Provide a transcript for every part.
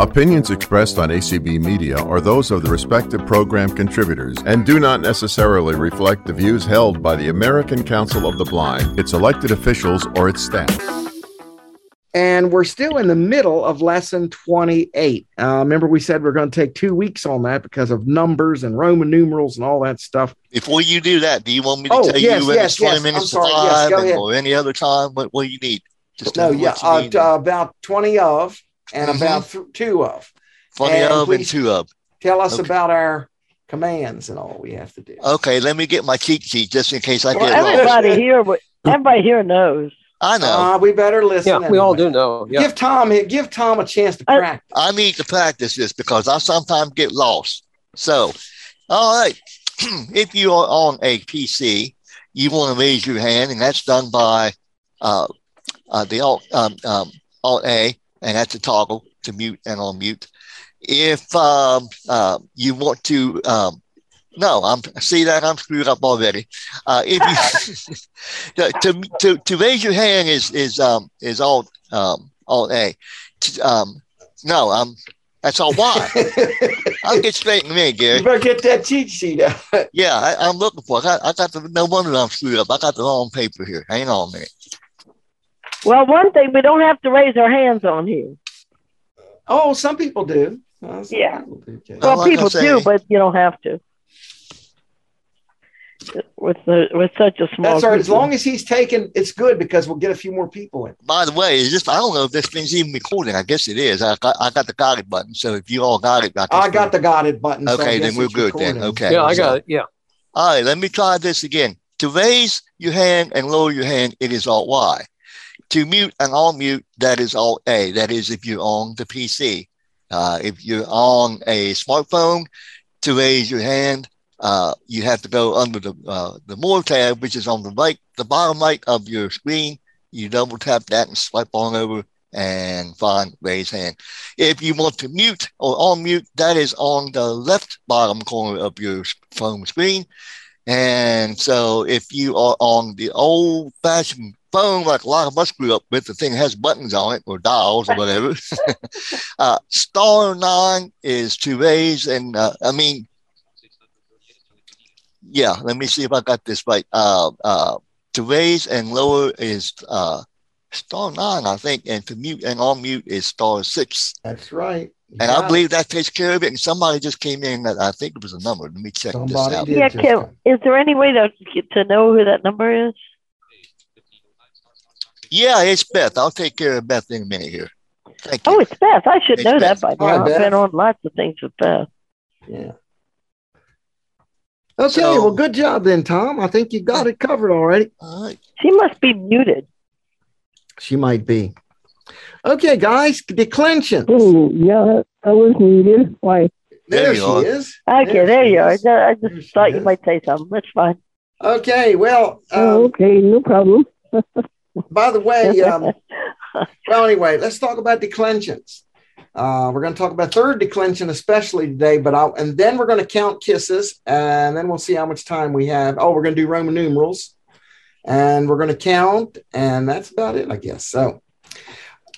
Opinions expressed on ACB Media are those of the respective program contributors and do not necessarily reflect the views held by the American Council of the Blind, its elected officials, or its staff. And we're still in the middle of lesson 28. Remember, we said we're going to take 2 weeks on that because of numbers and Roman numerals and all that stuff. Before you do that, do you want me to tell you when it's 20 minutes to 5 or any other time? What do you need? Just tell me what you need. About 20 of and about 2 of. 20 and of and 2 of. Tell us about our commands and all we have to do. Okay, let me get my cheat sheet just in case I everybody here knows. I know. We better listen. Yeah, anyway. We all do know. Yeah. Give Tom a chance to practice. I need to practice this because I sometimes get lost. So, all right. If you are on a PC, you want to raise your hand, and that's done by the Alt-A, and that's a toggle to mute and unmute. If you want to... I'm screwed up already. If you to raise your hand is all A. That's all Y. I'll get straight in me, Gary. You better get that cheat sheet out. Yeah, I'm looking for it. I got the no wonder I'm screwed up. I got the wrong paper here. Hang on a minute. Well, one thing we don't have to raise our hands on here. Oh, some people do. People do, but you don't have to. With such a small as long as he's taken, it's good because we'll get a few more people in. By the way, I don't know if this thing's even recording. I guess it is. I got the got it button. So if you all got it, I got the got it button. Okay, so then we're good recording. Then. Okay. Yeah, I got it. Yeah. All right, let me try this again. To raise your hand and lower your hand, it is Alt Y. To mute and unmute, that is Alt A. That is if you're on the PC. If you're on a smartphone, to raise your hand, you have to go under the More tab, which is on the bottom right of your screen. You double tap that and swipe on over and find Raise Hand. If you want to mute or unmute, that is on the left bottom corner of your phone screen. And so if you are on the old-fashioned phone, like a lot of us grew up with, the thing has buttons on it or dials or whatever. *9 is to raise and, let me see if I got this right. To raise and lower is *9, I think, and to mute and unmute is *6. That's right. And I believe that takes care of it. And somebody just came in that I think it was a number. Let me check this out. Yeah, Kim, is there any way to know who that number is? Yeah, it's Beth. I'll take care of Beth in a minute here. Thank you. Oh, it's Beth. I should know that by now. I've been on lots of things with Beth. Yeah. Okay, well, good job then, Tom. I think you got it covered already. All right. She must be muted. She might be. Okay, guys, declensions. Ooh, yeah, I was muted. Why? There she is. Okay, there you are. I just thought you might say something. That's fine. Okay, well. Okay, no problem. By the way, anyway, let's talk about declensions. We're going to talk about third declension especially today, and then we're going to count kisses, and then we'll see how much time we have. Oh, we're going to do Roman numerals, and we're going to count, and that's about it, I guess. So,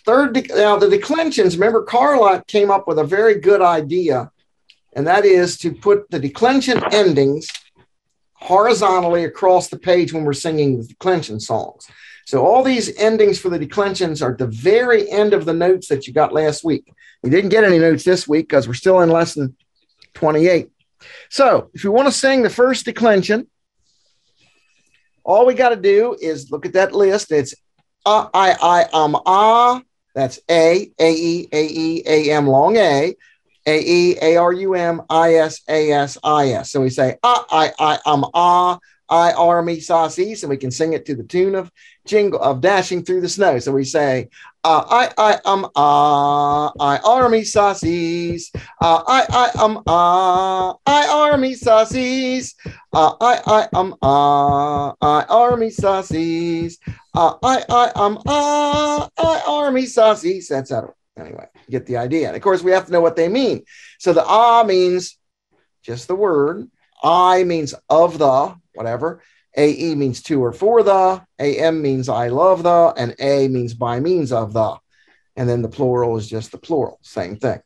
now the declensions. Remember, Carlotta came up with a very good idea, and that is to put the declension endings horizontally across the page when we're singing the declension songs. So all these endings for the declensions are at the very end of the notes that you got last week. We didn't get any notes this week because we're still in lesson 28. So if you want to sing the first declension, all we got to do is look at that list. It's I, that's A, E, A, M, long A, E, A, R, U, M, I, S, A, S, I, S. So we say I, I, R, me, sauce, east, and we can sing it to the tune of Jingle of Dashing Through the Snow. So we say, I, R, me, sauce, east, I, R, me, sauce, east, I, R, me, sauce, east, I, R, me, sauce, east, etc. Anyway, you get the idea. And of course, we have to know what they mean. So the ah means just the word. I means of the, whatever. AE means to or for the. AM means I love the. And A means by means of the. And then the plural is just the plural, same thing.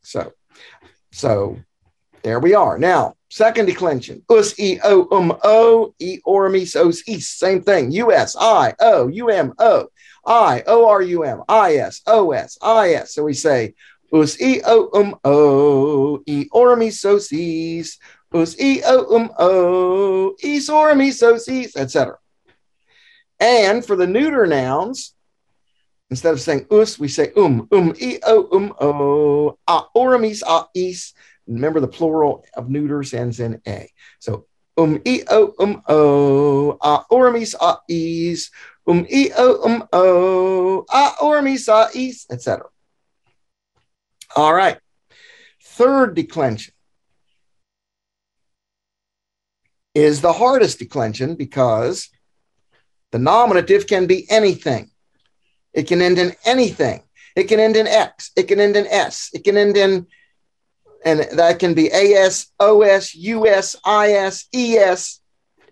So there we are. Now, second declension, us, e, o, o, e, ormis, os, is, same thing. U-S, I, O, U-M-O, I, O-R-U-M, I-S, O-S, I-S. So we say, us, e, o, e, ormis, os, is, us, e, o, is, ormis, os, is, etc. And for the neuter nouns, instead of saying us, we say e, o, o, a, ormis, a, is. Remember, the plural of neuters ends in a. So e, o, o, a, ormis, a, is, e, o, o, a, ormis, a, is, etc. All right. Third declension is the hardest declension because the nominative can be anything. It can end in anything. It can end in X. It can end in S. It can end in, and that can be AS, OS, US, IS, ES.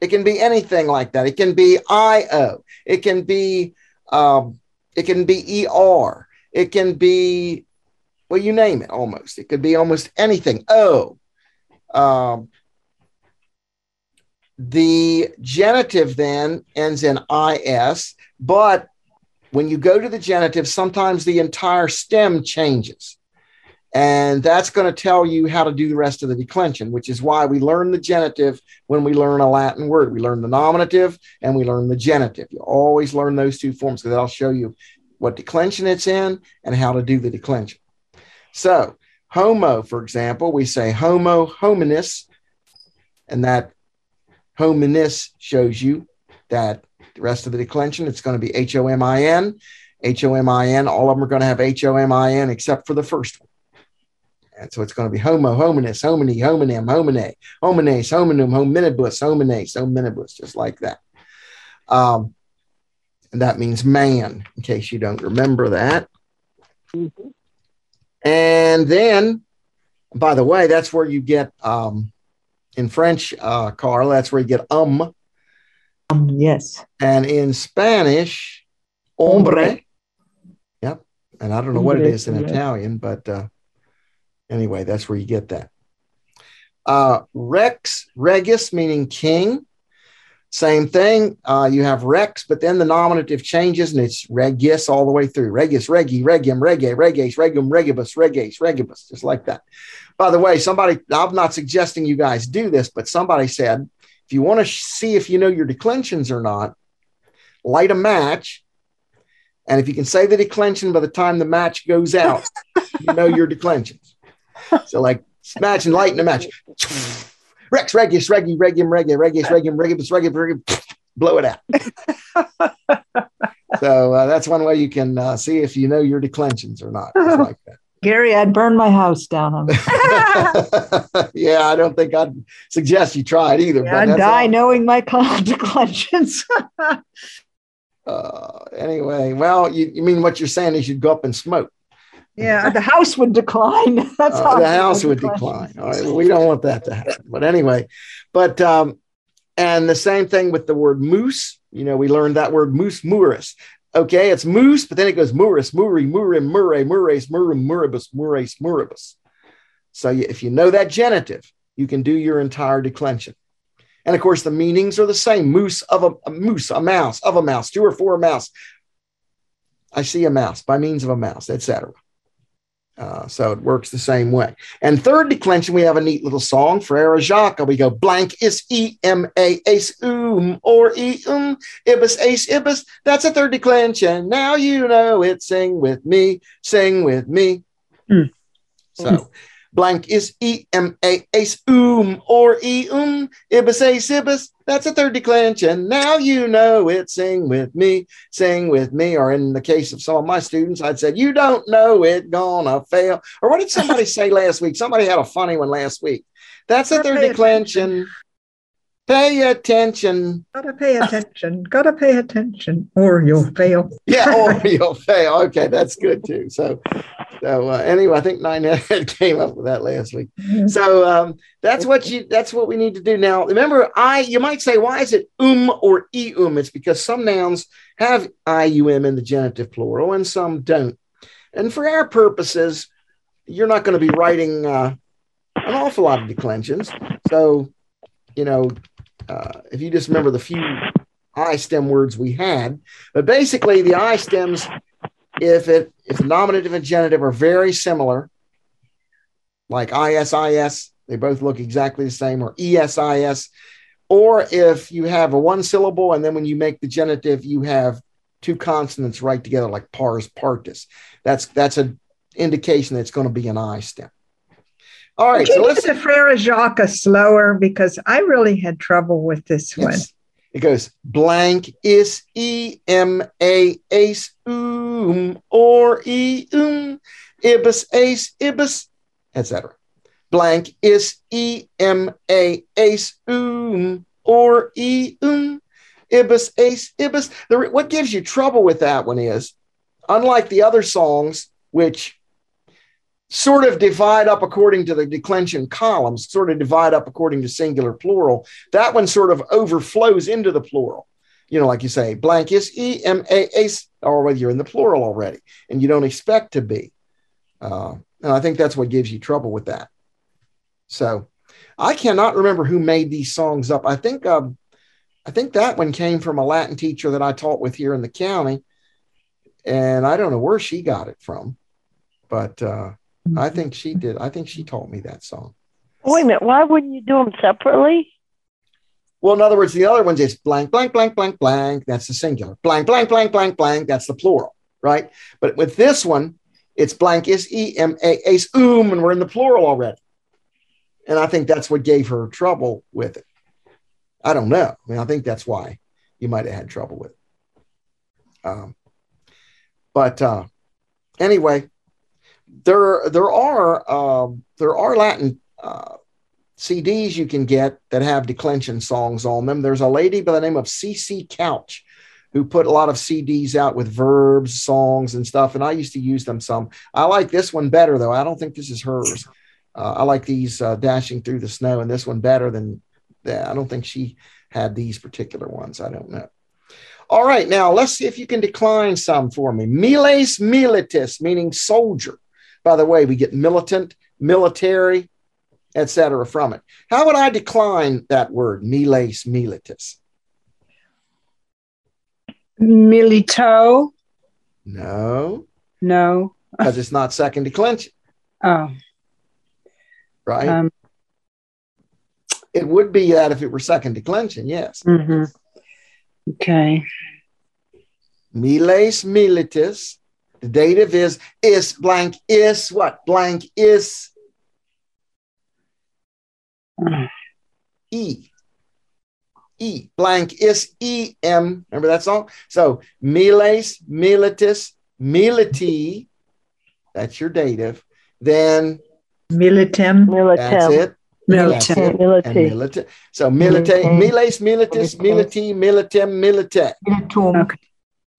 It can be anything like that. It can be IO. It can be ER. It can be, well, you name it almost. It could be almost anything. O. The genitive then ends in IS, but when you go to the genitive, sometimes the entire stem changes. And that's going to tell you how to do the rest of the declension, which is why we learn the genitive when we learn a Latin word. We learn the nominative and we learn the genitive. You always learn those two forms because that'll show you what declension it's in and how to do the declension. So homo, for example, we say homo hominis, and that hominis shows you that the rest of the declension, it's going to be H-O-M-I-N, H-O-M-I-N. All of them are going to have H-O-M-I-N except for the first one. And so it's going to be homo, hominis, homini, hominem, homine, homines, hominum, hominibus, homines, hominibus, just like that. And that means man, in case you don't remember that. Mm-hmm. And then, by the way, that's where you get, in French, Carl, that's where you get Yes. And in Spanish, hombre. Yep. And I don't know what it is in Italian, but anyway, that's where you get that. Rex, regis, meaning king. Same thing. You have rex, but then the nominative changes and it's regis all the way through. Regis, regi, regium, rege, reges, regum, regibus, reges, regibus, just like that. By the way, somebody, I'm not suggesting you guys do this, but somebody said, if you want to see if you know your declensions or not, light a match. And if you can say the declension by the time the match goes out, you know your declensions. So like match and lighten a match. Rex, regis, regi, regium, regi, regis, regium, regibus, regibus, blow it out. So that's one way you can see if you know your declensions or not. It's like that. Gary, I'd burn my house down on that. Yeah, I don't think I'd suggest you try it either. Yeah, I'd die knowing my declensions. Anyway, well, you mean what you're saying is you'd go up and smoke. Yeah, the house would decline. That's how the house would decline. All right, well, we don't want that to happen. But anyway, and the same thing with the word moose. You know, we learned that word moose, murus. Okay, it's moose, but then it goes murus, muri, murim, mure, mures, murum, muribus, mures, muribus. So if you know that genitive, you can do your entire declension. And of course, the meanings are the same. Moose, of a moose, a mouse, of a mouse, two or four mouse. I see a mouse, by means of a mouse, etc. So it works the same way. And third declension, we have a neat little song, Frere Jacques. We go blank is E-M-A ace or E-um ibis ace ibis. That's a third declension. Now you know it. Sing with me. Sing with me. Mm. So blank is E-M-A ace or E-um ibis ace ibis. That's a third declension. Now you know it. Sing with me. Sing with me. Or in the case of some of my students, I'd said, you don't know it, gonna fail. Or what did somebody say last week? Somebody had a funny one last week. That's a third declension. Pay attention. Gotta pay attention. Gotta pay attention. Or you'll fail. Yeah, or you'll fail. Okay, that's good too. So anyway, I think Ninette came up with that last week. So that's what we need to do now. Remember, you might say, why is it or e-um? It's because some nouns have I-U-M in the genitive plural and some don't. And for our purposes, you're not going to be writing an awful lot of declensions. So, you know, if you just remember the few I stem words we had, but basically the I stems, if the nominative and genitive are very similar, like ISIS, they both look exactly the same, or ESIS, or if you have a one syllable, and then when you make the genitive, you have two consonants right together, like pars partus. That's an indication that it's going to be an I stem. All right. So let's give the Frere Jacques a slower, because I really had trouble with this one. It goes blank is EMA ace or EUM ibis ace ibis, etc. Blank is EMA ace or EUM ibis ace ibis. What gives you trouble with that one is, unlike the other songs, which sort of divide up according to the declension columns, sort of divide up according to singular plural, that one sort of overflows into the plural. You know, like you say, blank is E-M-A-Ace, or whether you're in the plural already, and you don't expect to be. And I think that's what gives you trouble with that. So I cannot remember who made these songs up. I think that one came from a Latin teacher that I taught with here in the county, and I don't know where she got it from, but I think she did. I think she taught me that song. Wait a minute. Why wouldn't you do them separately? Well, in other words, the other ones is blank, blank, blank, blank, blank. That's the singular. Blank, blank, blank, blank, blank. That's the plural, right? But with this one, it's blank is E-M-A-Ace, and we're in the plural already. And I think that's what gave her trouble with it. I don't know. I mean, I think that's why you might have had trouble with it. But anyway, there are Latin CDs you can get that have declension songs on them. There's a lady by the name of Cece Couch who put a lot of CDs out with verbs, songs, and stuff, and I used to use them some. I like this one better, though. I don't think this is hers. I like these Dashing Through the Snow and this one better than that. I don't think she had these particular ones. I don't know. All right, now let's see if you can decline some for me. Miles militis, meaning soldier. By the way, we get militant, military, etc. from it. How would I decline that word, miles militis? Milito? No. No. Because it's not second declension. Oh. Right? It would be that if it were second declension, yes. Mm-hmm. Okay. Miles militis. The dative is blank is what? Blank is E. E. Blank is E-M. Remember that song? So miles, militis, militi. That's your dative. Then militem. That's it. Militant. Militant. So milite, miles, militis, militi, militem, milite. Militum. Okay.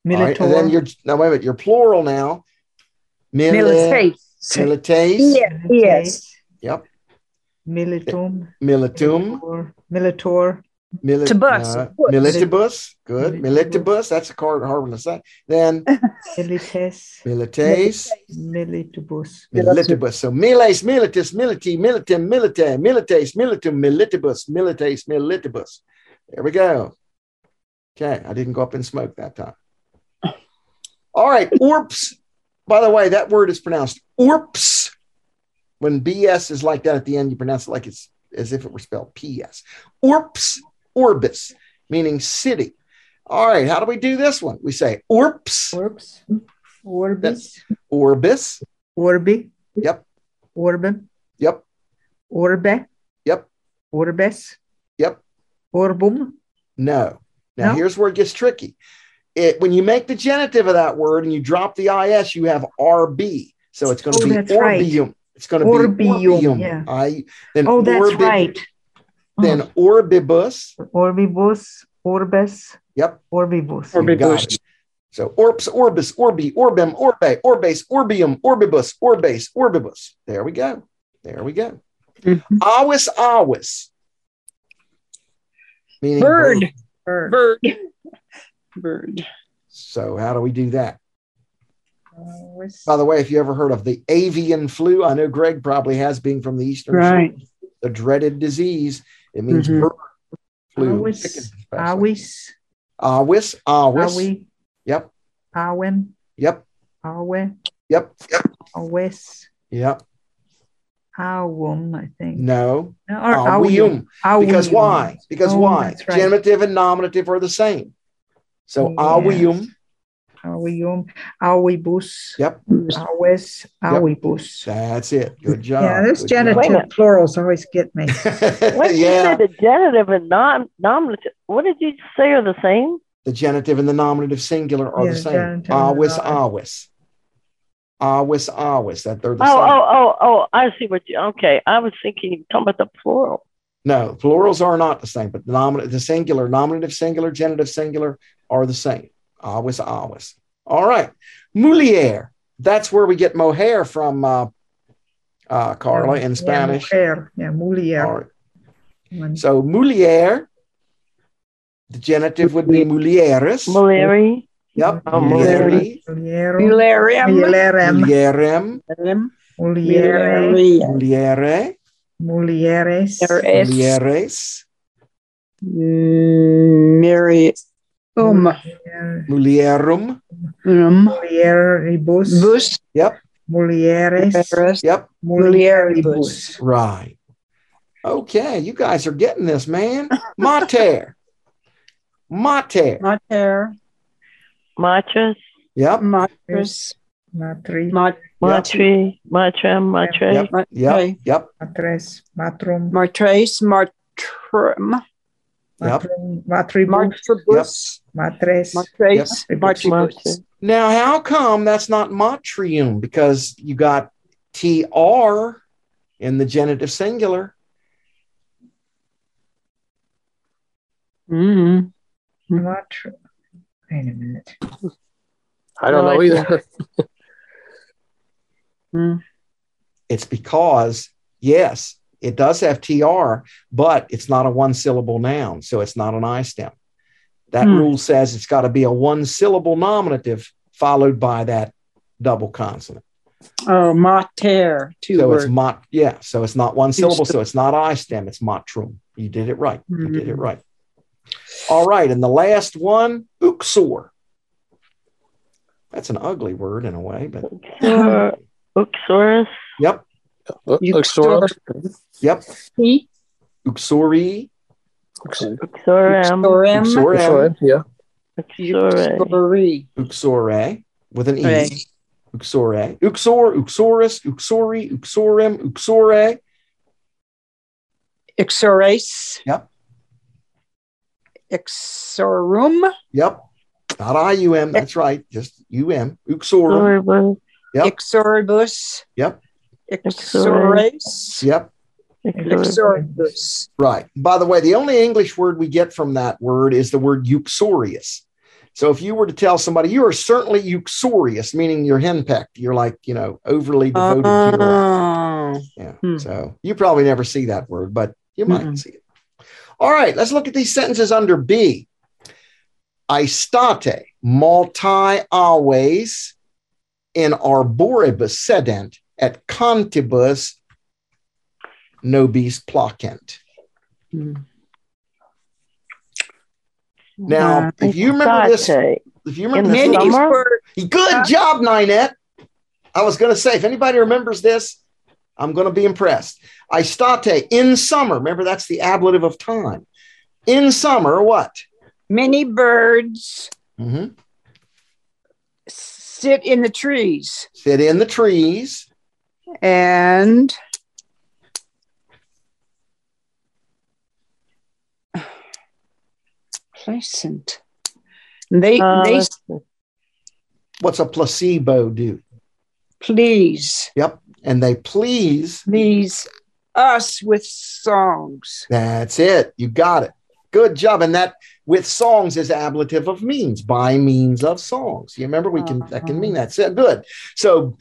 Right, and then your plural now. Milites. Milites. Yes. Yep. Militum. Militum. Militor. Militibus. Militibus. Good. Militibus. That's a hard one to say. Then milites. Milites. Militibus. Militibus. So miles, militis, militi, militum, milite, milites, militum, militibus, milites, militibus. There we go. Okay. I didn't go up in smoke that time. All right, orps. By the way, that word is pronounced orps. When BS is like that at the end, you pronounce it like it's as if it were spelled PS. Orps, orbis, meaning city. All right, how do we do this one? We say orps. Orps. Orbis. That's orbis. Orbi. Yep. Orbim. Yep. Orbe. Yep. Orbes. Yep. Orbum. No. Now here's where it gets tricky. When you make the genitive of that word and you drop the IS, you have RB. So it's going to be orbium. Right. It's going to be orbium. Yeah. Then orbibus. Orbibus. Orbes. Yep. Orbibus. Orbibus. So orps, orbis, orbi, orbim, orbe, orbase, orbium, orbibus, orbase, orbibus. There we go. There we go. Mm-hmm. Awis, awis. Meaning bird. Bird. Bird. Bird. So how do we do that? By the way, if you ever heard of the avian flu, I know Greg probably has, being from the Eastern Shore, the dreaded disease. It means bird flu. Awis. Yep. Awin. Yep. Awe. Yep. Awis. Yep. Awum, I think. No. Awium. Because why? Because why? Right. Genitive and nominative are the same. So awium. Awium, awibus. Yep. Awes, awibus. Yep. That's it. Good job. Yeah, those genitive plurals always get me. What you said, the genitive and nominative, what did you say are the same? The genitive and the nominative singular are the same. Awis, awis. Awis, awis. That they're the same. Oh, I see what you, okay. I was thinking, you were talking about the plural. No, plurals are not the same, but the singular, nominative singular, genitive singular are the same. Always, always. All right. Mulier. That's where we get mohair from, Carla, in Spanish. Yeah, mulier. Right. So, mulier, the genitive would be mulieres. Mulieri. Yep. Mulieri. Mulierem. Muliere. Mulieres. Mulieres. Mulierum. Mulieribus. Bus. Yep. Mulieres. Yep. Mulieribus. Right. Okay, you guys are getting this, man. Mater. Mater. Mater. Matris. Yep. Matris. Matri. Matri. Matram. Matre. Yep. Yep. Matres. Matrum. Matres. Matrum. Yep. Matribus. Matres. Matribus. Now, how come that's not matrium? Because you got TR in the genitive singular. Wait a minute. I don't know either. It's because, yes, it does have TR, but it's not a one-syllable noun, so it's not an I stem. That rule says it's got to be a one-syllable nominative followed by that double consonant. Oh, mater. It's mot. Yeah, so it's not one syllable, so it's not I stem. It's matrum. You did it right. You did it right. All right, and the last one, uxor. That's an ugly word in a way, but uxorus. Yep. Uxor. Yep. Uxori. Uxorem. Yeah. Uxore. Uxore. With an E. Uxore. Uxor, uxorus, uxori, uxorem, uxore. Uxores. Yep. Uxorum. Yep. Not I-U-M. That's right. Just U-M. Uxorum. Yep. Uxoribus. Yep. Exores. Yep. Exoribus. Right. By the way, the only English word we get from that word is the word uxorious. So if you were to tell somebody, you are certainly uxorious, meaning you're henpecked. You're like, you know, overly devoted to your life. Yeah. So you probably never see that word, but you might see it. All right. Let's look at these sentences under B. Aestate, multi always, in arboribus sedent, et contibus nobis placent. Now, if you remember this, good job, Ninette. I was going to say, if anybody remembers this, I'm going to be impressed. Aestate, in summer. Remember, that's the ablative of time. In summer, what? Many birds sit in the trees. Sit in the trees. And placent. They what's a placebo do? Please. Yep. And they please us with songs. That's it. You got it. Good job. And that with songs is ablative of means, by means of songs. You remember, we can that can mean that. So, good. So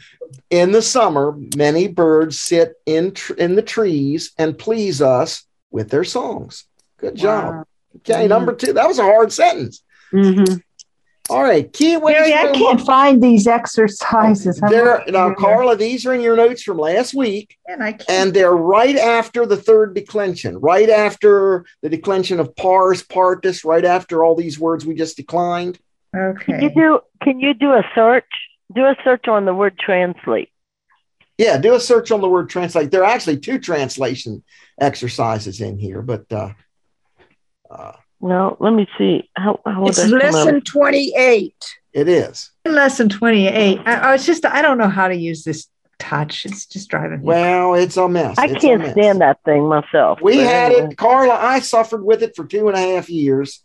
in the summer, many birds sit in the trees and please us with their songs. Good job. Okay, number two. That was a hard sentence. All right. Key ways. Mary, I can't find these exercises. Now, Carla, these are in your notes from last week. And they're right after the third declension, right after the declension of pars, partus, right after all these words we just declined. Okay. Can you do a search? Do a search on the word translate. Yeah, do a search on the word translate. There are actually two translation exercises in here, but no, let me see. How it's lesson 28. It is. Lesson 28. I was just, I don't know how to use this touch. It's just driving me. Well, it's a mess. I can't stand that thing myself. We had it. Carla, I suffered with it for 2.5 years,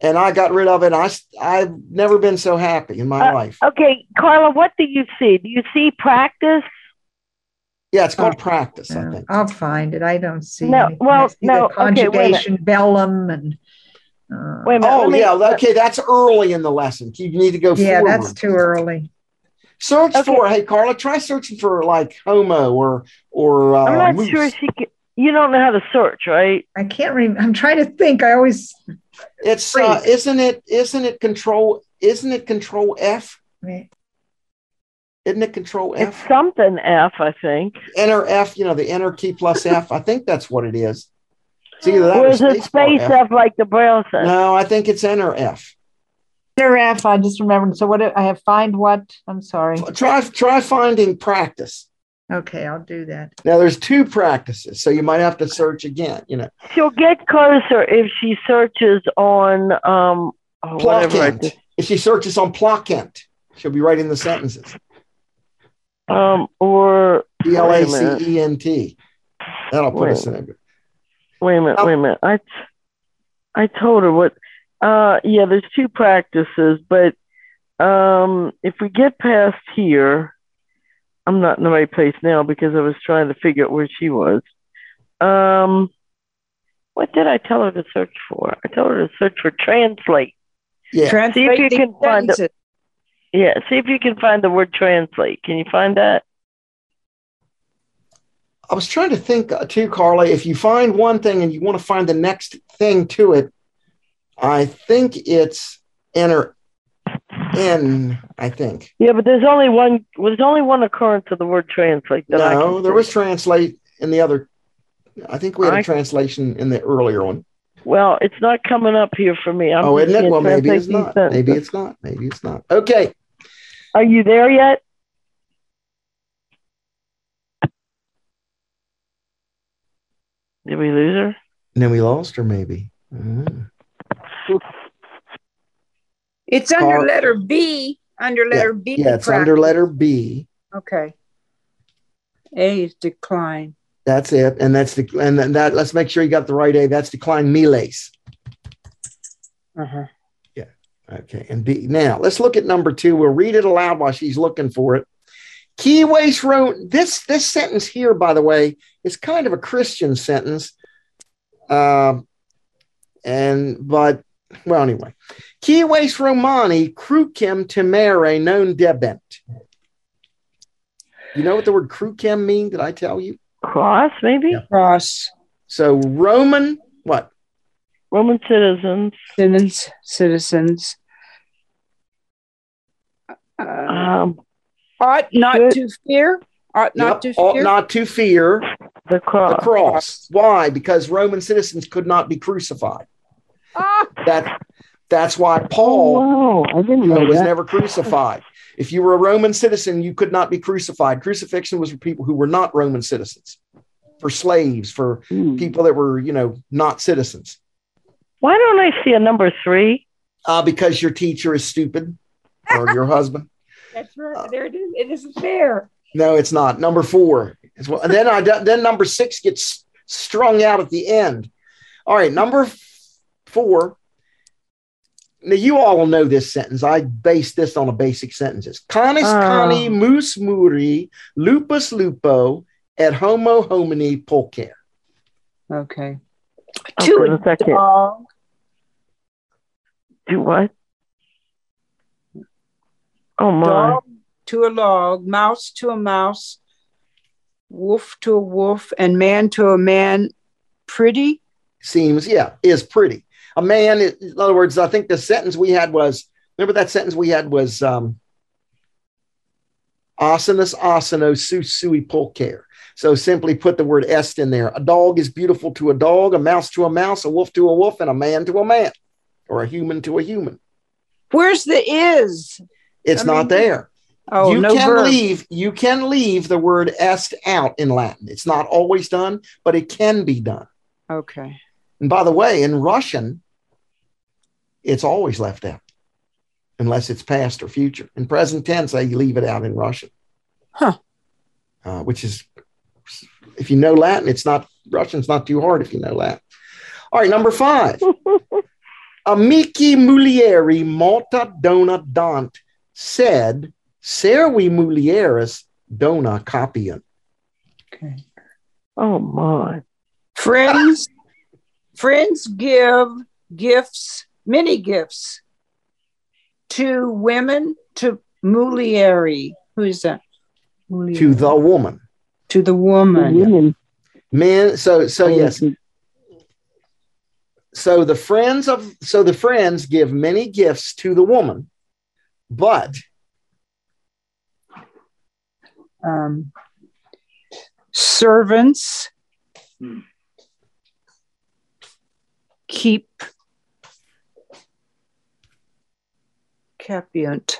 and I got rid of it. I've never been so happy in my life. Okay, Carla, what do you see? Do you see practice? Yeah, it's called practice, I think. I'll find it. I don't see anything. Well, conjugation, vellum, and... wait a minute. Oh, yeah. Okay, that's early in the lesson. You need to go forward. Yeah, that's too early. Search for... Hey, Carla, try searching for, like, homo or I'm not moose. Sure she can... You don't know how to search, right? I can't remember. I'm trying to think. I always... It's... Isn't it control F? Right. Isn't it control F? It's something F, I think. Enter F, the enter key plus F. I think that's what it is. It's either that or is it space F like the Braille says? No, I think it's enter F. Enter F, I just remembered. So what I have find what? I'm sorry. Try finding practice. Okay, I'll do that. Now there's two practices, so you might have to search again. She'll get closer if she searches on Plockent. If she searches on Plockent, she'll be writing the sentences. Or Placent. That'll put us in it. Wait a minute. I told her what. There's two practices, but if we get past here, I'm not in the right place now because I was trying to figure out where she was. What did I tell her to search for? I told her to search for translate. Yeah, translate. See if you can find it. Yeah, see if you can find the word translate. Can you find that? I was trying to think, too, Carla, if you find one thing and you want to find the next thing to it, I think it's enter N, I think. Yeah, but there's only one occurrence of the word translate. There was translate in the other. I think we had a translation in the earlier one. Well, it's not coming up here for me. Isn't it? Well, maybe it's not. Maybe it's not. Okay. Are you there yet? Did we lose her? No, we lost her, maybe. It's under letter B. Under letter B. Yeah, it's practice. Under letter B. Okay. A is decline. That's it. And let's make sure you got the right A. That's decline miles. Uh-huh. Yeah. Okay. And B. Now let's look at number 2. We'll read it aloud while she's looking for it. Kiwis wrote this sentence here, by the way, is kind of a Christian sentence. Anyway. Kiwis Romani crucem temere non debent. You know what the word crucem mean? Did I tell you? Cross, maybe? Yeah. Cross. So Roman, what? Roman citizens. Citizens. Ought not to fear. Ought not to fear the cross. Why? Because Roman citizens could not be crucified. That's why Paul was never crucified. If you were a Roman citizen, you could not be crucified. Crucifixion was for people who were not Roman citizens, for slaves, for people that were, not citizens. Why don't I see a number 3? Because your teacher is stupid, or your husband. That's right. There it is. It isn't fair. No, it's not. Number 4 as well. And then then number 6 gets strung out at the end. All right, number 4. Now, you all know this sentence. I base this on a basic sentences. Canis cani, mus muri, lupus lupo, et homo homini pulcher. Okay. Two dog. Do what? Oh, my. Dog to a log, mouse to a mouse, wolf to a wolf, and man to a man. Pretty? Seems, yeah, is pretty. A man, in other words, I think the sentence we had was Remember that sentence we had was asinus asino su sui pulcher. So simply put the word est in there. A dog is beautiful to a dog, a mouse to a mouse, a wolf to a wolf, and a man to a man, or a human to a human. Where's the is? It's not there. Oh, you no can verb. Leave. You can leave the word est out in Latin. It's not always done, but it can be done. Okay. And by the way, in Russian, it's always left out, unless it's past or future. In present tense, they leave it out in Russian. Huh. Which is, if you know Latin, it's not, Russian's not too hard if you know Latin. All right, number 5. Amici mulieri multa dona dant sed servi mulieris dona copiant. Okay. Oh, my. Friends give gifts, many gifts to women, to mulieri. Who is that? Mulieri. To the woman. To the woman. Yeah. Men. So yes. So the friends give many gifts to the woman, but servants keep capiant,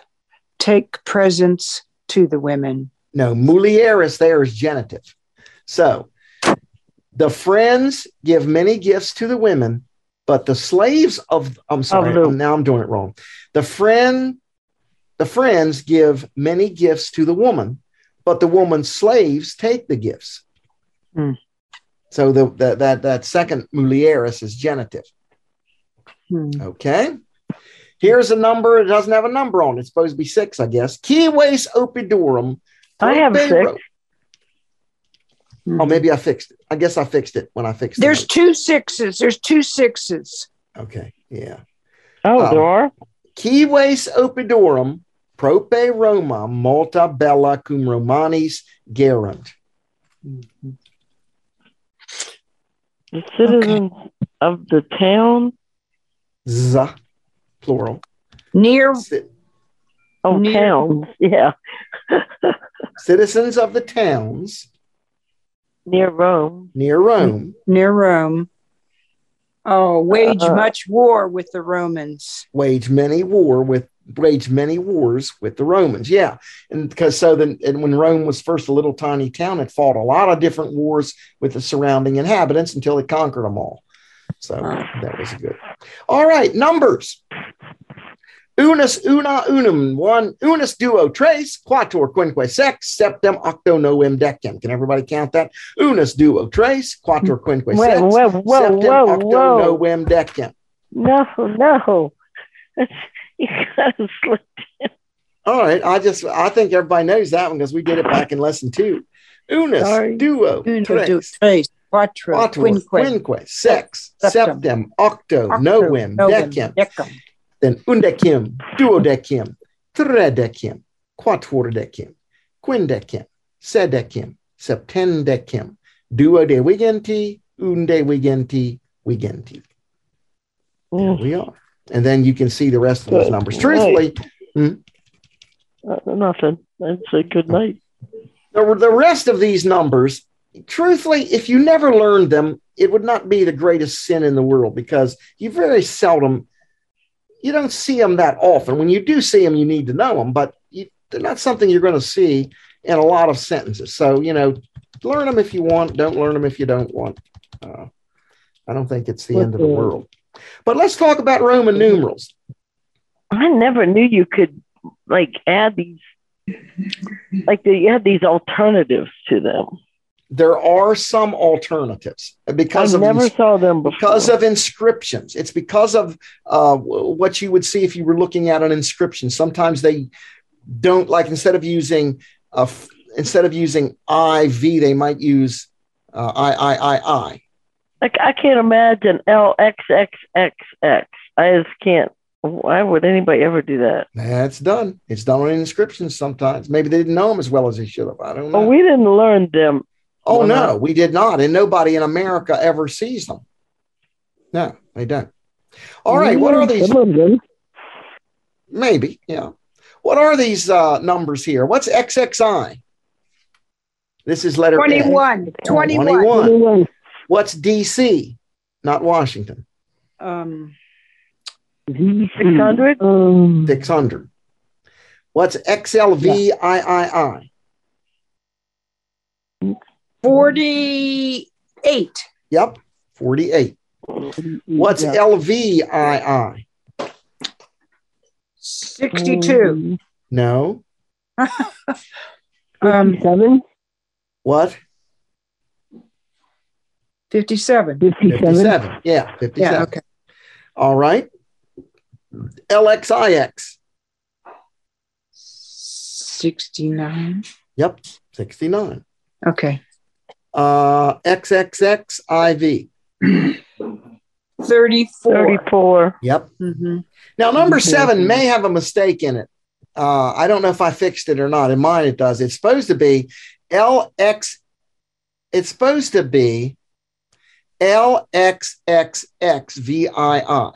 take presents to the women. No, mulieris there is genitive. So the friends give many gifts to the women, but the slaves of, I'm sorry, now I'm doing it wrong. The friends give many gifts to the woman, but the woman's slaves take the gifts. Mm. So that second mulieris is genitive. Mm. Okay. Here's a number. It doesn't have a number on it. It's supposed to be 6, I guess. Cives opidurum. I have 6. Oh, maybe I fixed it. I guess I fixed it when I fixed it. There's 2 6s. There's 2 6s. Okay. Yeah. Oh, there are. Cives opidurum prope Roma multa bella cum Romanis gerunt. Mm-hmm. The citizens of the town. Z, plural. Near. Towns, yeah. Citizens of the towns. Near Rome. Oh, wage much war with the Romans. Wage many wars with the Romans. Yeah. And because when Rome was first a little tiny town, it fought a lot of different wars with the surrounding inhabitants until it conquered them all. So that was good. All right. Numbers. Unus, una, unum, one, unus, duo, tres, quattuor, quinque, sex, septem, octo, novem, decem. Can everybody count that? Unus, duo, tres, quattuor, quinque, sex, septem, octo, novem, decem. No. You gotta slip down. All right. I think everybody knows that one because we did it back in lesson 2. Unus, sorry. Duo, tres, quattro, quinque, sex, septem, octo, novem, decem. Then undecim, duodecim, tredecim, quattordecim, quindecim, sedecim, septendecim, duodewigenti, undewigenti, wigenti. There we are. And then you can see the rest of those numbers. Truthfully, nothing. I'd say good night. The rest of these numbers, truthfully, if you never learned them, it would not be the greatest sin in the world because you don't see them that often. When you do see them, you need to know them, but they're not something you're going to see in a lot of sentences. So, learn them if you want. Don't learn them if you don't want. I don't think it's the end of the world. But let's talk about Roman numerals. I never knew you could add these, you had these alternatives to them. There are some alternatives because I never saw them before. Because of inscriptions. It's because of what you would see if you were looking at an inscription. Sometimes they don't instead of using IV, they might use I. Like, I can't imagine LXXXX. I just can't. Why would anybody ever do that? That's done. It's done on inscriptions sometimes. Maybe they didn't know them as well as they should have. I don't know. Well, we didn't learn them. Oh, no, we did not. And nobody in America ever sees them. No, they don't. All right. What are these? Maybe, yeah. What are these numbers here? What's XXI? This is letter 21. 21. 21. What's DC? Not Washington. 600. 600. What's XLVIII? 48. Yep, 48. What's LVII? 62. No. 57. What? 57. 57. Yeah, 57. Yeah, okay. All right. LXIX. 69. Yep, 69. Okay. XXXIV. 34. Yep. Mm-hmm. Now, number 7 may have a mistake in it. I don't know if I fixed it or not. In mine, it does. It's supposed to be LX. It's supposed to be LXXXVII.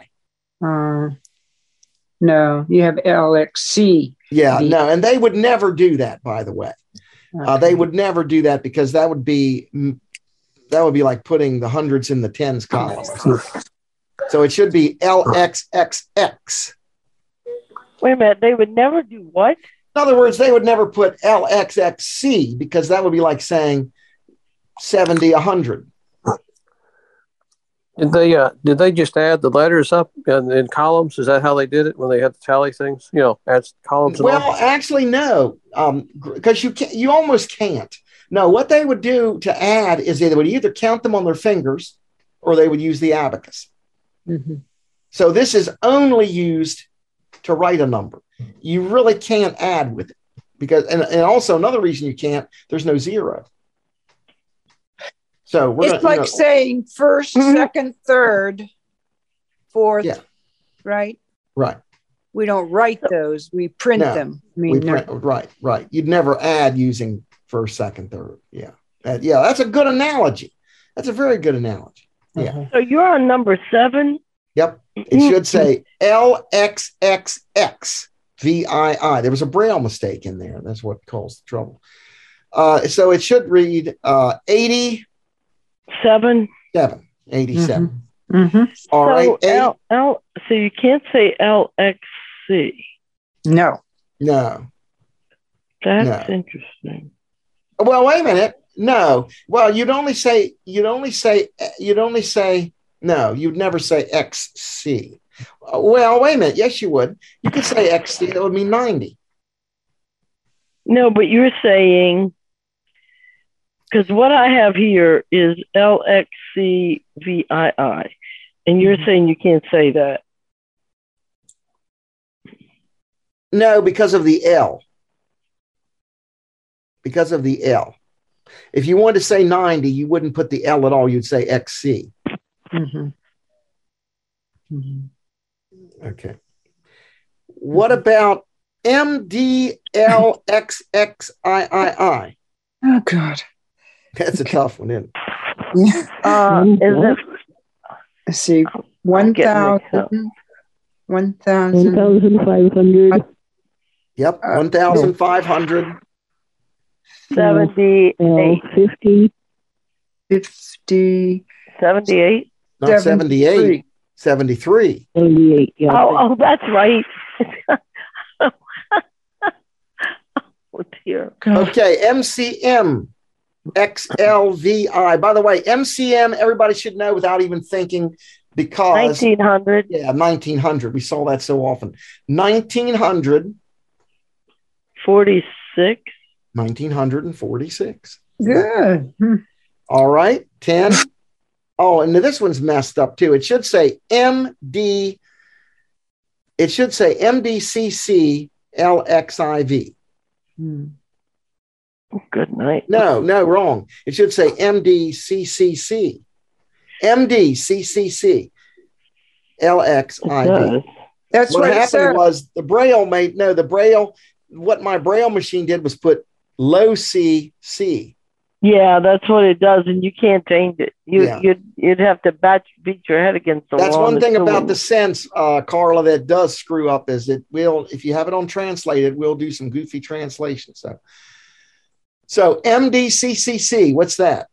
No, you have LXC. Yeah, no, and they would never do that, by the way. Okay. They would never do that because that would be like putting the hundreds in the tens column. So it should be LXXX. Wait a minute. They would never do what? In other words, they would never put LXXC because that would be like saying 70, 100. Did they just add the letters up in columns? Is that how they did it when they had to tally things? You know, add columns. Well, actually, no, because you almost can't. No, what they would do to add is they would either count them on their fingers, or they would use the abacus. Mm-hmm. So this is only used to write a number. You really can't add with it because, and also another reason you can't. There's no zero. So we're saying first, second, third, fourth, right? Right. We don't write those. We print them. I mean, right. You'd never add using first, second, third. Yeah. Yeah, that's a good analogy. That's a very good analogy. Yeah. Mm-hmm. So you're on number 7? Yep. It should say LXXXVII. There was a Braille mistake in there. That's what caused the trouble. So it should read 80. 87. Mm-hmm. All right. So you can't say LXC. No. That's interesting. Well, wait a minute. No. Well, you'd never say XC. Well, wait a minute. Yes, you would. You could say XC. That would mean 90. No, but you're saying. Because what I have here is LXCVII, and you're saying you can't say that. No, because of the L. Because of the L. If you wanted to say 90, you wouldn't put the L at all. You'd say XC. Mm-hmm. Mm-hmm. Okay. What about MDLXXIII? Oh, God. That's a tough one, isn't it? Let's see, 1,500. Yep, 1,500. 78. 50. 78. Not 78. 73. 78, yeah. Oh, that's right. Oh, dear. Okay, MCM. XLVI. By the way, MCM, everybody should know without even thinking because 1900. Yeah, 1900. We saw that so often. 1946. 1946. Yeah. All right. 10. Oh, and this one's messed up too. It should say MD. It should say MDCCLXIV. Good night. No, wrong. It should say MDCCC. MDCCCLXIV. That's what happened was the Braille made, no, the Braille, what my Braille machine did was put low C. Yeah, that's what it does, and you can't change it. You'd have to beat your head against the wall. That's one thing about the sense, Carla, that does screw up is it will, if you have it on translated, we'll do some goofy translation. So MDCCC, what's that?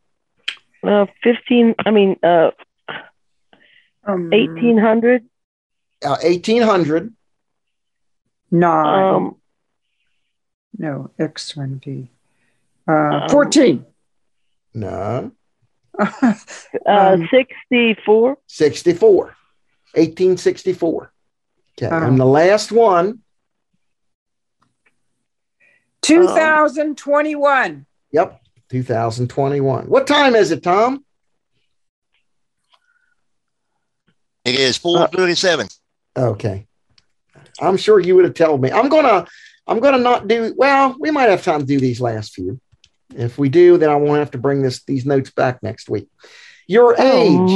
1800. 1800. No, X1V. 14. No. 64. 64. 1864. Okay. And the last one. 2021. Yep. 2021. What time is it, Tom? It is 4:37. Okay. I'm sure you would have told me. I'm gonna not do well, we might have time to do these last few. If we do, then I won't have to bring these notes back next week. Your age.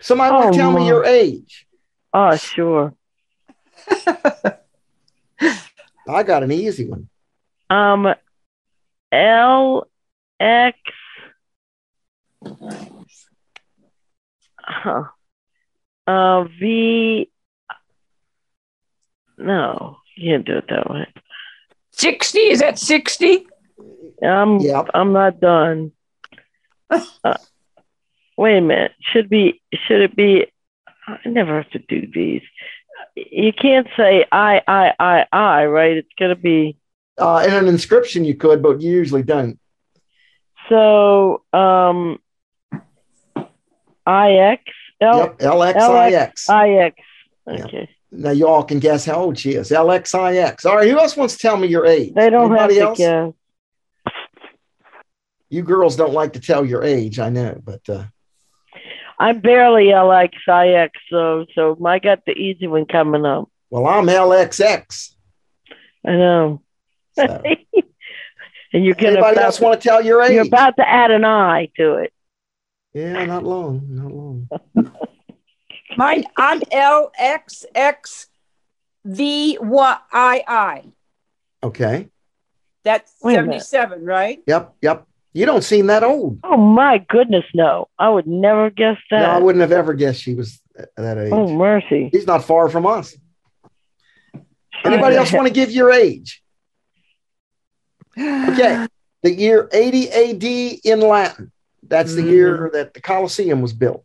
Somebody want to tell me your age. Oh, sure. I got an easy one. LX. V. No, you can't do it that way. 60? Is that 60? I'm not done. Wait a minute. Should it be? I never have to do these. You can't say I, right? It's gonna be in an inscription. You could, but you usually don't. So IX. LXIX. IX. Okay. Yeah. Now you all can guess how old she is. LXIX. All right. Who else wants to tell me your age? They don't have to guess. You girls don't like to tell your age, I know, but I'm barely LXIX, so I got the easy one coming up. Well, I'm LXX. I know. So. And you're gonna. Anybody else want to tell your age? You're about to add an I to it. Yeah, not long. Mine, I'm LXXVYI. Okay. That's 77, right? Yep. You don't seem that old. Oh, my goodness, no. I would never guess that. No, I wouldn't have ever guessed she was that age. Oh, mercy. She's not far from us. Anybody else want to give your age? Okay. The year 80 AD in Latin. That's the year that the Colosseum was built.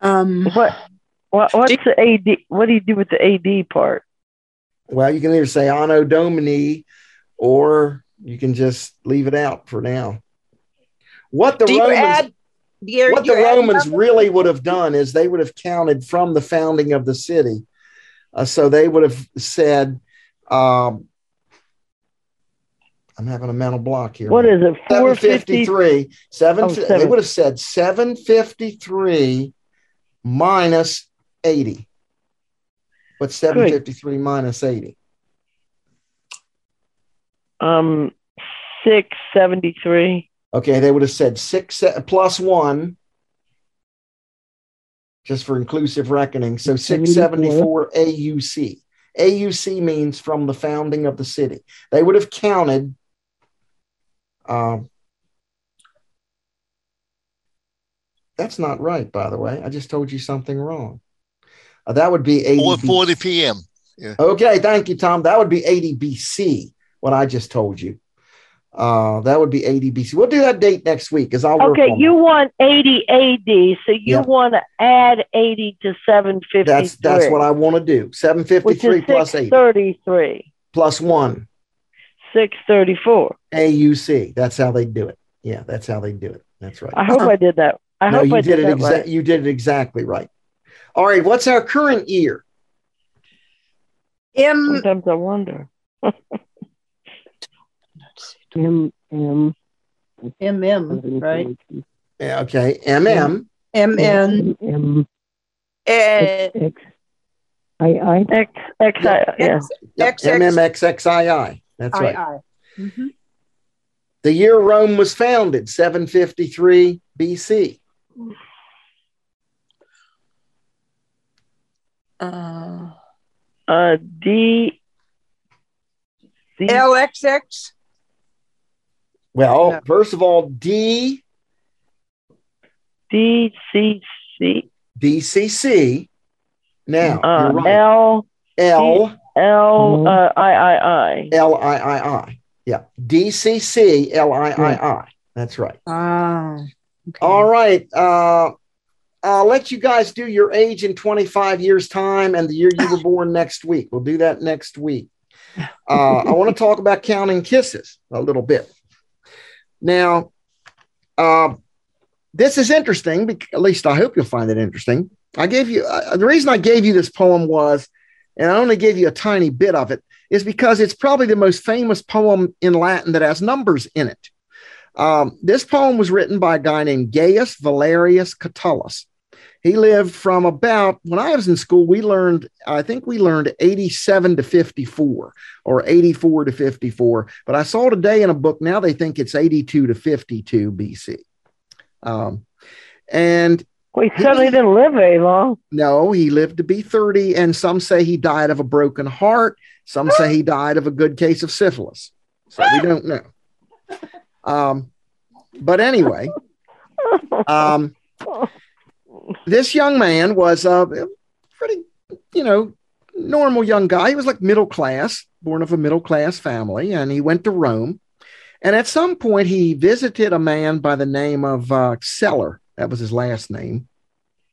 What's the AD? What do you do with the AD part? Well, you can either say Anno Domini, or you can just leave it out for now. What the Romans really would have done is they would have counted from the founding of the city. So they would have said, I'm having a mental block here. What is it? 453. They would have said 753 minus 80. What's 753 minus 80? 673. Okay, they would have said 6 plus 1, just for inclusive reckoning. So 674 AUC. AUC means from the founding of the city. They would have counted that's not right, by the way. I just told you something wrong. That would be 4:40 p.m. Yeah. Okay, thank you, Tom. That would be 80 BC, what I just told you. That would be 80 BC. We'll do that date next week. You want 80 AD, so you want to add 80 to 753. That's what I want to do. 753 plus 80. 633. Plus 1. 634. AUC. That's how they do it. Yeah, that's how they do it. That's right. I hope I did that. I hope I did that right. You did it exactly right. All right, what's our current year? Sometimes I wonder. Right? Yeah, okay. MMXXII. That's right. The year Rome was founded, 753 BC. D LXX Well, no. First of all, DCC. Now, you're right. L I I I. Yeah, DCC LIII. That's right. Okay. All right. I'll let you guys do your age in 25 years' time and the year you were born next week. We'll do that next week. I want to talk about counting kisses a little bit. Now, this is interesting, because, at least I hope you'll find it interesting. I gave you the reason I gave you this poem was, and I only gave you a tiny bit of it, is because it's probably the most famous poem in Latin that has numbers in it. This poem was written by a guy named Gaius Valerius Catullus. He lived from about, when I was in school, we learned 87 to 54 or 84 to 54. But I saw today in a book, now they think it's 82 to 52 BC. And we certainly didn't live very long. No, he lived to be 30. And some say he died of a broken heart. Some say he died of a good case of syphilis. So we don't know. But anyway, this young man was a pretty, normal young guy. He was like middle class, born of a middle class family. And he went to Rome. And at some point, he visited a man by the name of Celer. That was his last name.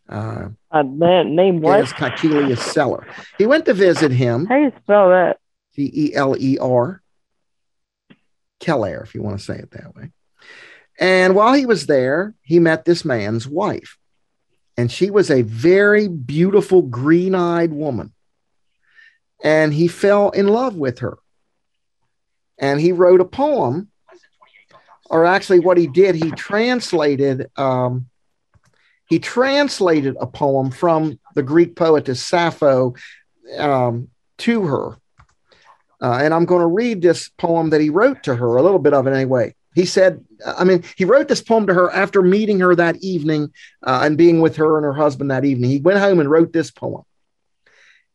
Name what? Caecilius Celer. He went to visit him. How do you spell that? Celer. Celer, if you want to say it that way. And while he was there, he met this man's wife. And she was a very beautiful, green-eyed woman. And he fell in love with her. And he wrote a poem. Or actually, what he did, he translated a poem from the Greek poetess Sappho to her. And I'm going to read this poem that he wrote to her, a little bit of it anyway. He said, he wrote this poem to her after meeting her that evening and being with her and her husband that evening. He went home and wrote this poem.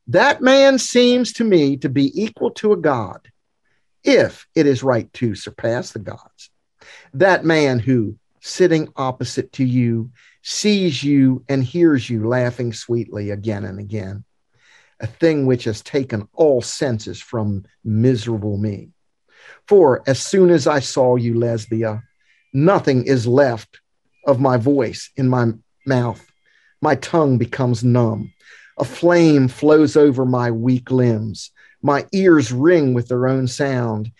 That man seems to me to be equal to a god, if it is right to surpass the gods. That man who, sitting opposite to you, sees you and hears you laughing sweetly again and again, a thing which has taken all senses from miserable me. For as soon as I saw you, Lesbia, nothing is left of my voice in my mouth. My tongue becomes numb. A flame flows over my weak limbs. My ears ring with their own sound,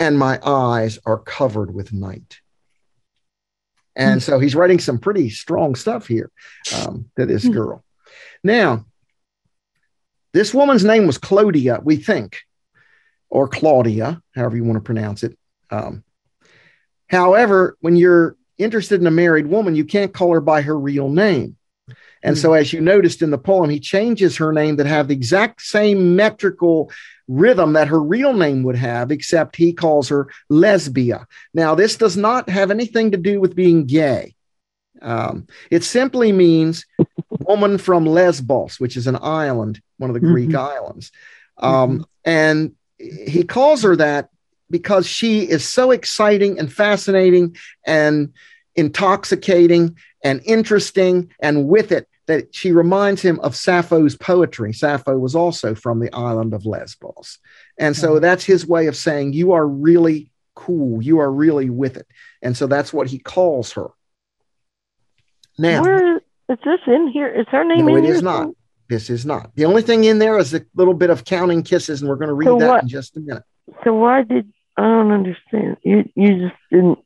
and my eyes are covered with night. And so he's writing some pretty strong stuff here to this girl. Now, this woman's name was Clodia, we think, or Claudia, however you want to pronounce it. However, when you're interested in a married woman, you can't call her by her real name. And so, as you noticed in the poem, he changes her name that have the exact same metrical rhythm that her real name would have, except he calls her Lesbia. Now, this does not have anything to do with being gay. It simply means woman from Lesbos, which is an island, one of the Greek islands. And he calls her that because she is so exciting and fascinating and intoxicating and interesting and with it, that she reminds him of Sappho's poetry. Sappho was also from the island of Lesbos. And so that's his way of saying, you are really cool. You are really with it. And so that's what he calls her. Now, where is this in here? Is her name in here? No, it is not. This is not. The only thing in there is a little bit of counting kisses, and we're going to read that in just a minute. So I don't understand. You just didn't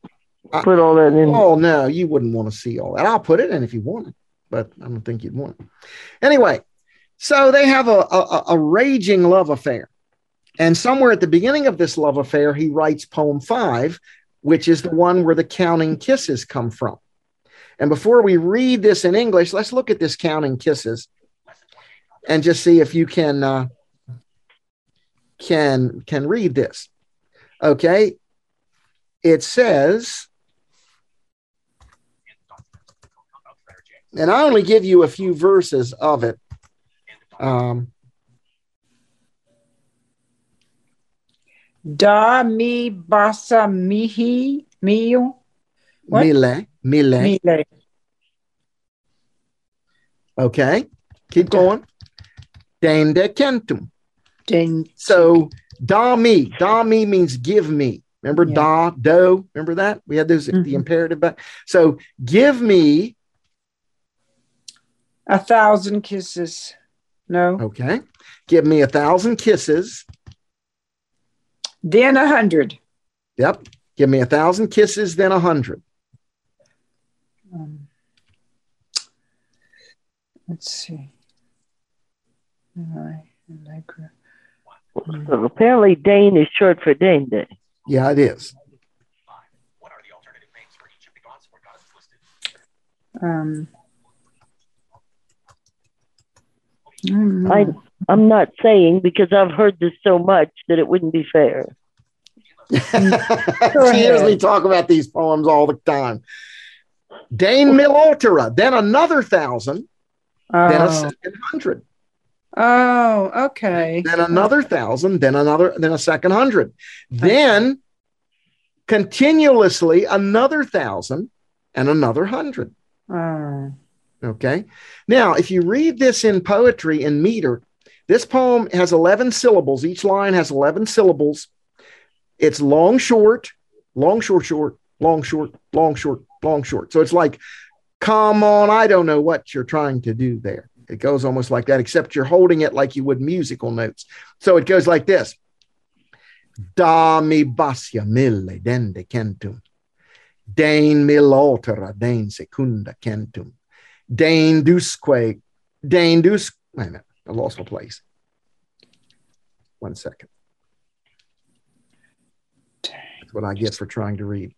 put all that in. Oh, no, you wouldn't want to see all that. I'll put it in if you want it, but I don't think you'd want it. Anyway, so they have a raging love affair. And somewhere at the beginning of this love affair, he writes poem 5, which is the one where the counting kisses come from. And before we read this in English, let's look at this counting kisses and just see if you can read this. Okay. It says, and I only give you a few verses of it. Da mi basa mihi Mille. What? Mille. Mille. Mille. Okay. Keep going. Dendecentum. So, dami. Dami means give me. Remember da, do? Remember that? We had those, the imperative. Back. So, give me. 1,000 kisses. No. Okay. Give me 1,000 kisses. Then 100. Yep. Give me 1,000 kisses, then 100. Let's see. So apparently, Dane is short for Dane Day. Yeah, it is. What are the alternative names for each of the gods or goddesses listed? I'm not saying because I've heard this so much that it wouldn't be fair. Seriously, talk about these poems all the time. Dane mil altera, then another 1,000, then a 200. Oh, okay. Then another 1,000, then another, then a 200. Then continuously another 1,000 and another 100. Okay. Now, if you read this in poetry in meter, this poem has 11 syllables. Each line has 11 syllables. It's long, short, long, short, short, long, short, long, short, long, short. So it's like, come on, I don't know what you're trying to do there. It goes almost like that, except you're holding it like you would musical notes. So it goes like this. Da mi basia mille dendecentum. Dane mil altera dane secunda centum. Dane dusque. Wait a minute, I lost my place. 1 second. That's what I get for trying to read.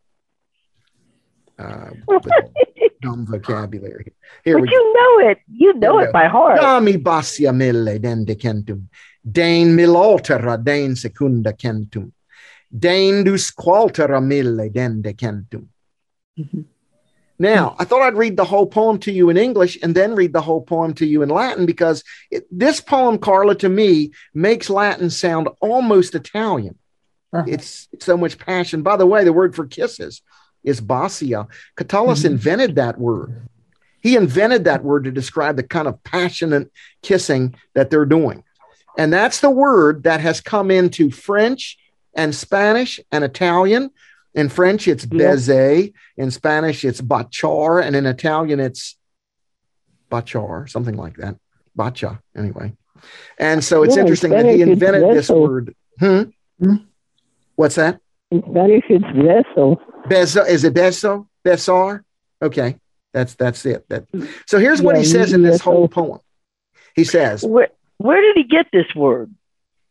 Dumb vocabulary. Here but you know it. You know it by heart. Dami basia mille dendecentum. Dane mil altera dane secunda centum. Dane dusqualtera mille dendecentum. Now, I thought I'd read the whole poem to you in English and then read the whole poem to you in Latin because this poem, Carla, to me, makes Latin sound almost Italian. It's so much passion. By the way, the word for kisses is basia. Catullus invented that word. He invented that word to describe the kind of passionate kissing that they're doing. And that's the word that has come into French and Spanish and Italian. In French, it's baiser. In Spanish, it's bachar. And in Italian, it's bachar, something like that. Bacha, anyway. And so it's interesting that he invented this word. What's that? In Spanish, it's beso. Beso. Is it beso? Besar? Okay. That's it. So here's what he says in this whole poem. He says... Where did he get this word?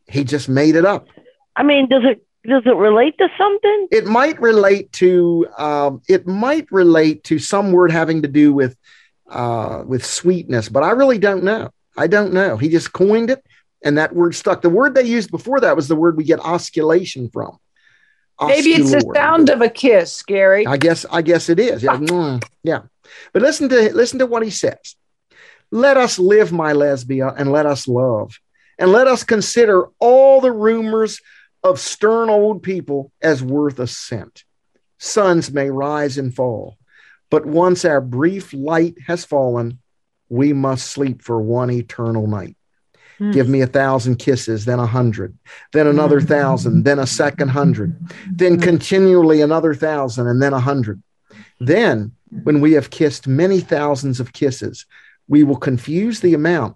He just made it up. I mean, does it relate to something? It might relate to some word having to do with sweetness, but I really don't know. I don't know. He just coined it, and that word stuck. The word they used before that was the word we get osculation from. Osculor. Maybe it's the sound of a kiss, Gary. I guess it is. Yeah. Yeah. But listen to what he says. Let us live, my Lesbia, and let us love, and let us consider all the rumors of stern old people as worth a cent. Suns may rise and fall, but once our brief light has fallen, we must sleep for one eternal night. Give me 1,000 kisses, then 100, then another 1,000, then a 200, then continually another 1,000, and then 100. Then, when we have kissed many thousands of kisses, we will confuse the amount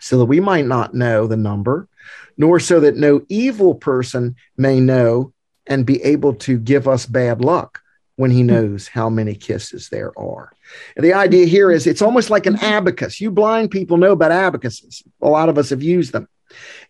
so that we might not know the number, nor so that no evil person may know and be able to give us bad luck when he knows how many kisses there are. And the idea here is it's almost like an abacus. You blind people know about abacuses. A lot of us have used them.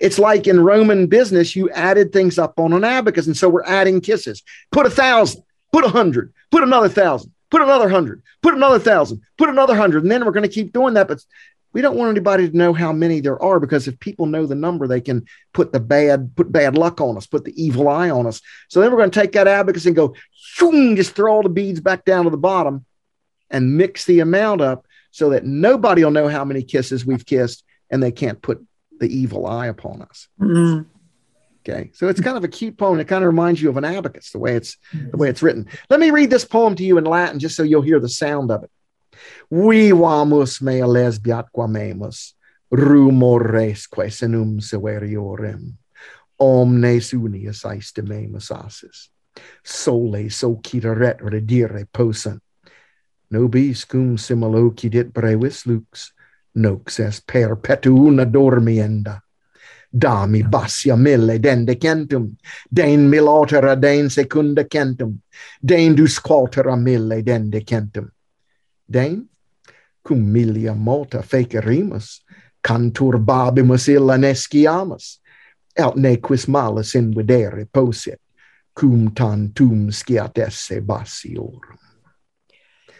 It's like in Roman business, you added things up on an abacus, and so we're adding kisses. Put 1,000, put 100, put another 1,000, put another 100, put another 1,000, put another 100, and then we're going to keep doing that, but we don't want anybody to know how many there are, because if people know the number, they can put bad luck on us, put the evil eye on us. So then we're going to take that abacus and go, just throw all the beads back down to the bottom and mix the amount up so that nobody will know how many kisses we've kissed and they can't put the evil eye upon us. Mm-hmm. Okay, so it's kind of a cute poem. It kind of reminds you of an abacus, the way it's written. Let me read this poem to you in Latin, just so you'll hear the sound of it. Vivamus mea lesbiatque memus, rumoresque senum severiorem, omnes unius aiste memus asis, sole socitaret redire posent, nobis cum similocidit brevis lux, nox es perpetua dormienda. Dami basia mille dendecentum, den milotera den secundacentum, den dusquatera mille dendecentum. Den, cum milia multa fecerimus, canturbabimus illa nesciamus, aut nequis malus invidere posit, cum tantum sciat esse basiorum.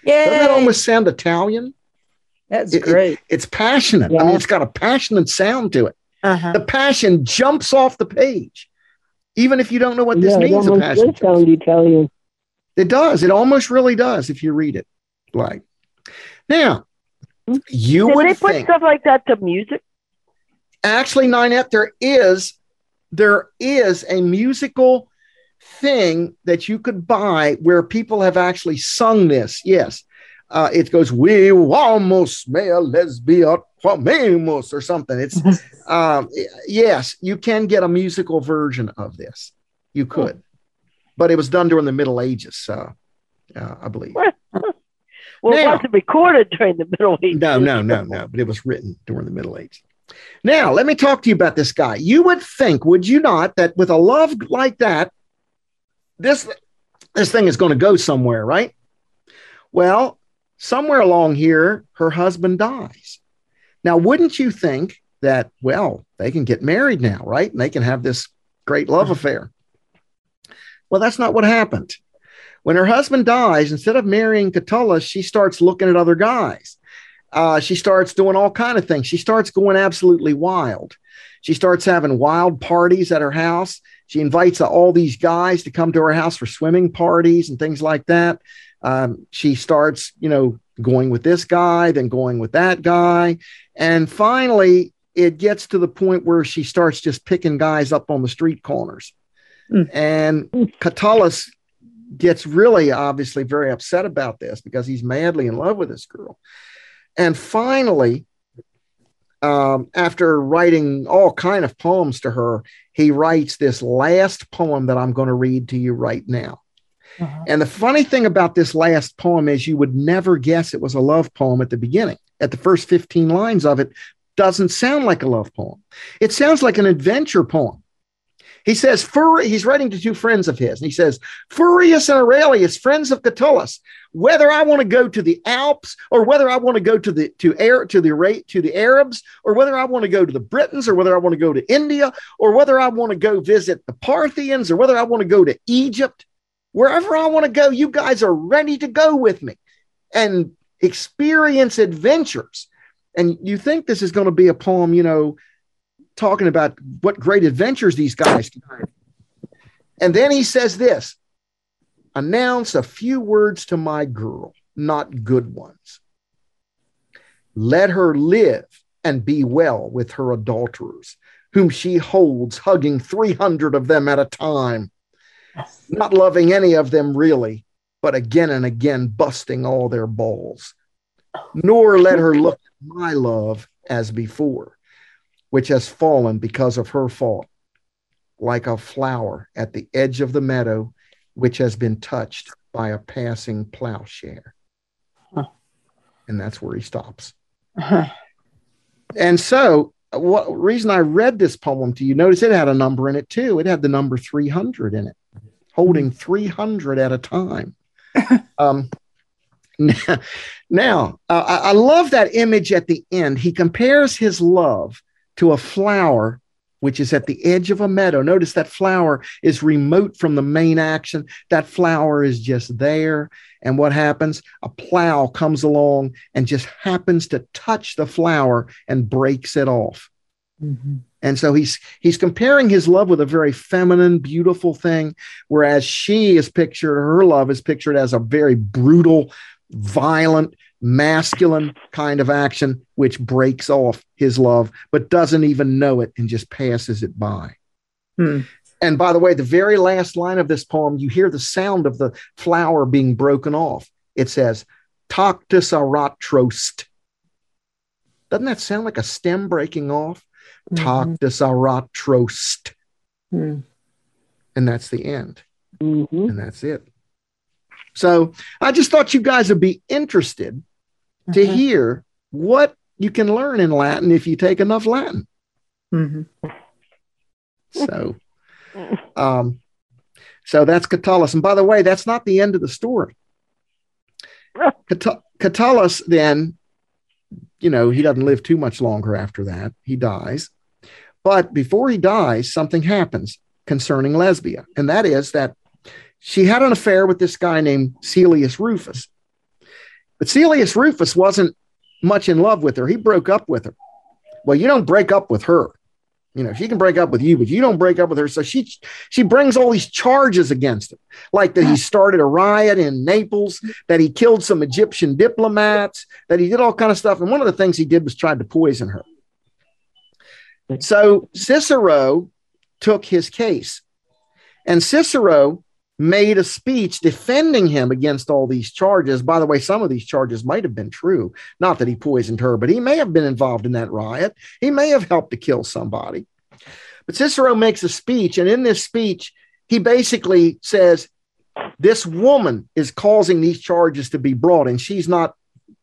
Yay. Doesn't that almost sound Italian? That's great. It's passionate. Yeah. I mean, it's got a passionate sound to it. Uh-huh. The passion jumps off the page, even if you don't know what this means. It does sound Italian. It does. It almost really does if you read it. Like now, you Did would they put think, stuff like that to music. Actually, Ninette, there is a musical thing that you could buy where people have actually sung this. Yes, it goes "Vivamos mea lesbia." Or something. It's yes, you can get a musical version of this. You could, but it was done during the Middle Ages, so I believe. Well, it wasn't recorded during the Middle Ages. No. But it was written during the Middle Ages. Now, let me talk to you about this guy. You would think, would you not, that with a love like that, this thing is going to go somewhere, right? Well, somewhere along here, her husband dies. Now, wouldn't you think that, well, they can get married now, right? And they can have this great love affair. Well, that's not what happened. When her husband dies, instead of marrying Catullus, she starts looking at other guys. She starts doing all kinds of things. She starts going absolutely wild. She starts having wild parties at her house. She invites all these guys to come to her house for swimming parties and things like that. She starts, going with this guy, then going with that guy. And finally, it gets to the point where she starts just picking guys up on the street corners. And Catullus gets really obviously very upset about this because he's madly in love with this girl. And finally, after writing all kinds of poems to her, he writes this last poem that I'm going to read to you right now. Uh-huh. And the funny thing about this last poem is you would never guess it was a love poem at the beginning. At the first 15 lines of it doesn't sound like a love poem. It sounds like an adventure poem. He says, he's writing to two friends of his, and he says, Furius and Aurelius, friends of Catullus, whether I want to go to the Alps or whether I want to go to the Arabs or whether I want to go to the Britons or whether I want to go to India or whether I want to go visit the Parthians or whether I want to go to Egypt. Wherever I want to go, you guys are ready to go with me and experience adventures. And you think this is going to be a poem, talking about what great adventures these guys can have. And then he says this, announce a few words to my girl, not good ones. Let her live and be well with her adulterers, whom she holds, hugging 300 of them at a time. Not loving any of them really, but again and again busting all their balls. Nor let her look at my love as before, which has fallen because of her fault, like a flower at the edge of the meadow, which has been touched by a passing plowshare. Huh. And that's where he stops. Uh-huh. And so what reason I read this poem to you, notice it had a number in it too. It had the number 300 in it. Holding 300 at a time. I love that image at the end. He compares his love to a flower, which is at the edge of a meadow. Notice that flower is remote from the main action. That flower is just there. And what happens? A plow comes along and just happens to touch the flower and breaks it off. Mm-hmm. And so he's comparing his love with a very feminine, beautiful thing, whereas her love is pictured as a very brutal, violent, masculine kind of action, which breaks off his love, but doesn't even know it and just passes it by. And by the way, the very last line of this poem, you hear the sound of the flower being broken off. It says, "Tactus aratrost." Doesn't that sound like a stem breaking off? Tactus aratrost. And that's the end. And that's it. So I just thought you guys would be interested to hear what you can learn in Latin if you take enough Latin. So, so that's Catullus. And by the way, that's not the end of the story. Catullus then, you know, he doesn't live too much longer after that. He dies. But before he dies, something happens concerning Lesbia. And that is that she had an affair with this guy named Caecilius Rufus. But Caecilius Rufus wasn't much in love with her. He broke up with her. Well, you don't break up with her. You know, she can break up with you, but you don't break up with her. So she brings all these charges against him, like that he started a riot in Naples, that he killed some Egyptian diplomats, that he did all kind of stuff. And one of the things he did was tried to poison her. So Cicero took his case, and Cicero made a speech defending him against all these charges. By the way, some of these charges might have been true. Not that he poisoned her, but he may have been involved in that riot. He may have helped to kill somebody. But Cicero makes a speech, and in this speech, he basically says, this woman is causing these charges to be brought, and she's not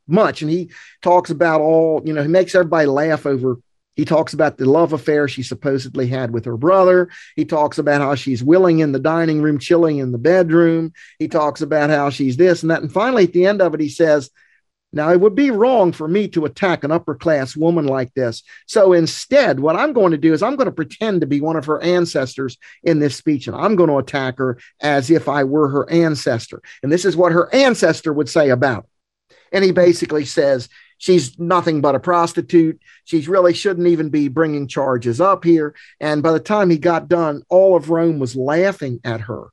much. And he talks about all, you know, he makes everybody laugh over. He talks about the love affair she supposedly had with her brother. He talks about how she's willing in the dining room, chilling in the bedroom. He talks about how she's this and that. And finally, at the end of it, he says, now, it would be wrong for me to attack an upper-class woman like this. So instead, what I'm going to do is I'm going to pretend to be one of her ancestors in this speech, and I'm going to attack her as if I were her ancestor. And this is what her ancestor would say about it. And he basically says, she's nothing but a prostitute. She really shouldn't even be bringing charges up here. And by the time he got done, all of Rome was laughing at her.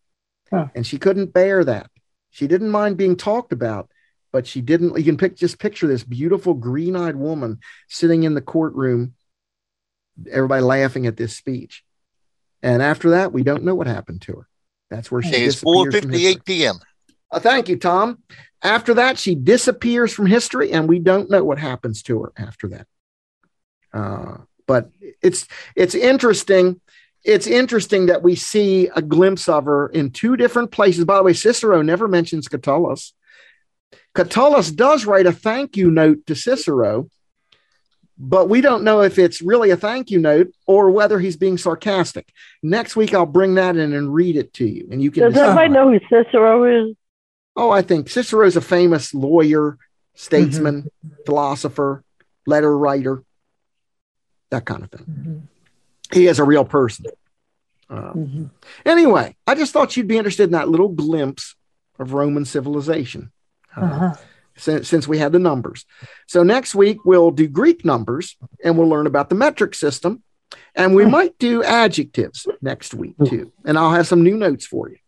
And she couldn't bear that. She didn't mind being talked about, but she didn't. You can just picture this beautiful green-eyed woman sitting in the courtroom, everybody laughing at this speech. And after that, we don't know what happened to her. That's where she disappears. It's 4:58 p.m. Thank you, Tom. After that, she disappears from history, and we don't know what happens to her after that. But it's interesting. It's interesting that we see a glimpse of her in two different places. By the way, Cicero never mentions Catullus. Catullus does write a thank you note to Cicero, but we don't know if it's really a thank you note or whether he's being sarcastic. Next week, I'll bring that in and read it to you. And you can. Does everybody know who Cicero is? Oh, I think Cicero is a famous lawyer, statesman, philosopher, letter writer, that kind of thing. He is a real person. Anyway, I just thought you'd be interested in that little glimpse of Roman civilization. Since we had the numbers. So next week we'll do Greek numbers and we'll learn about the metric system, and we might do adjectives next week too. And I'll have some new notes for you.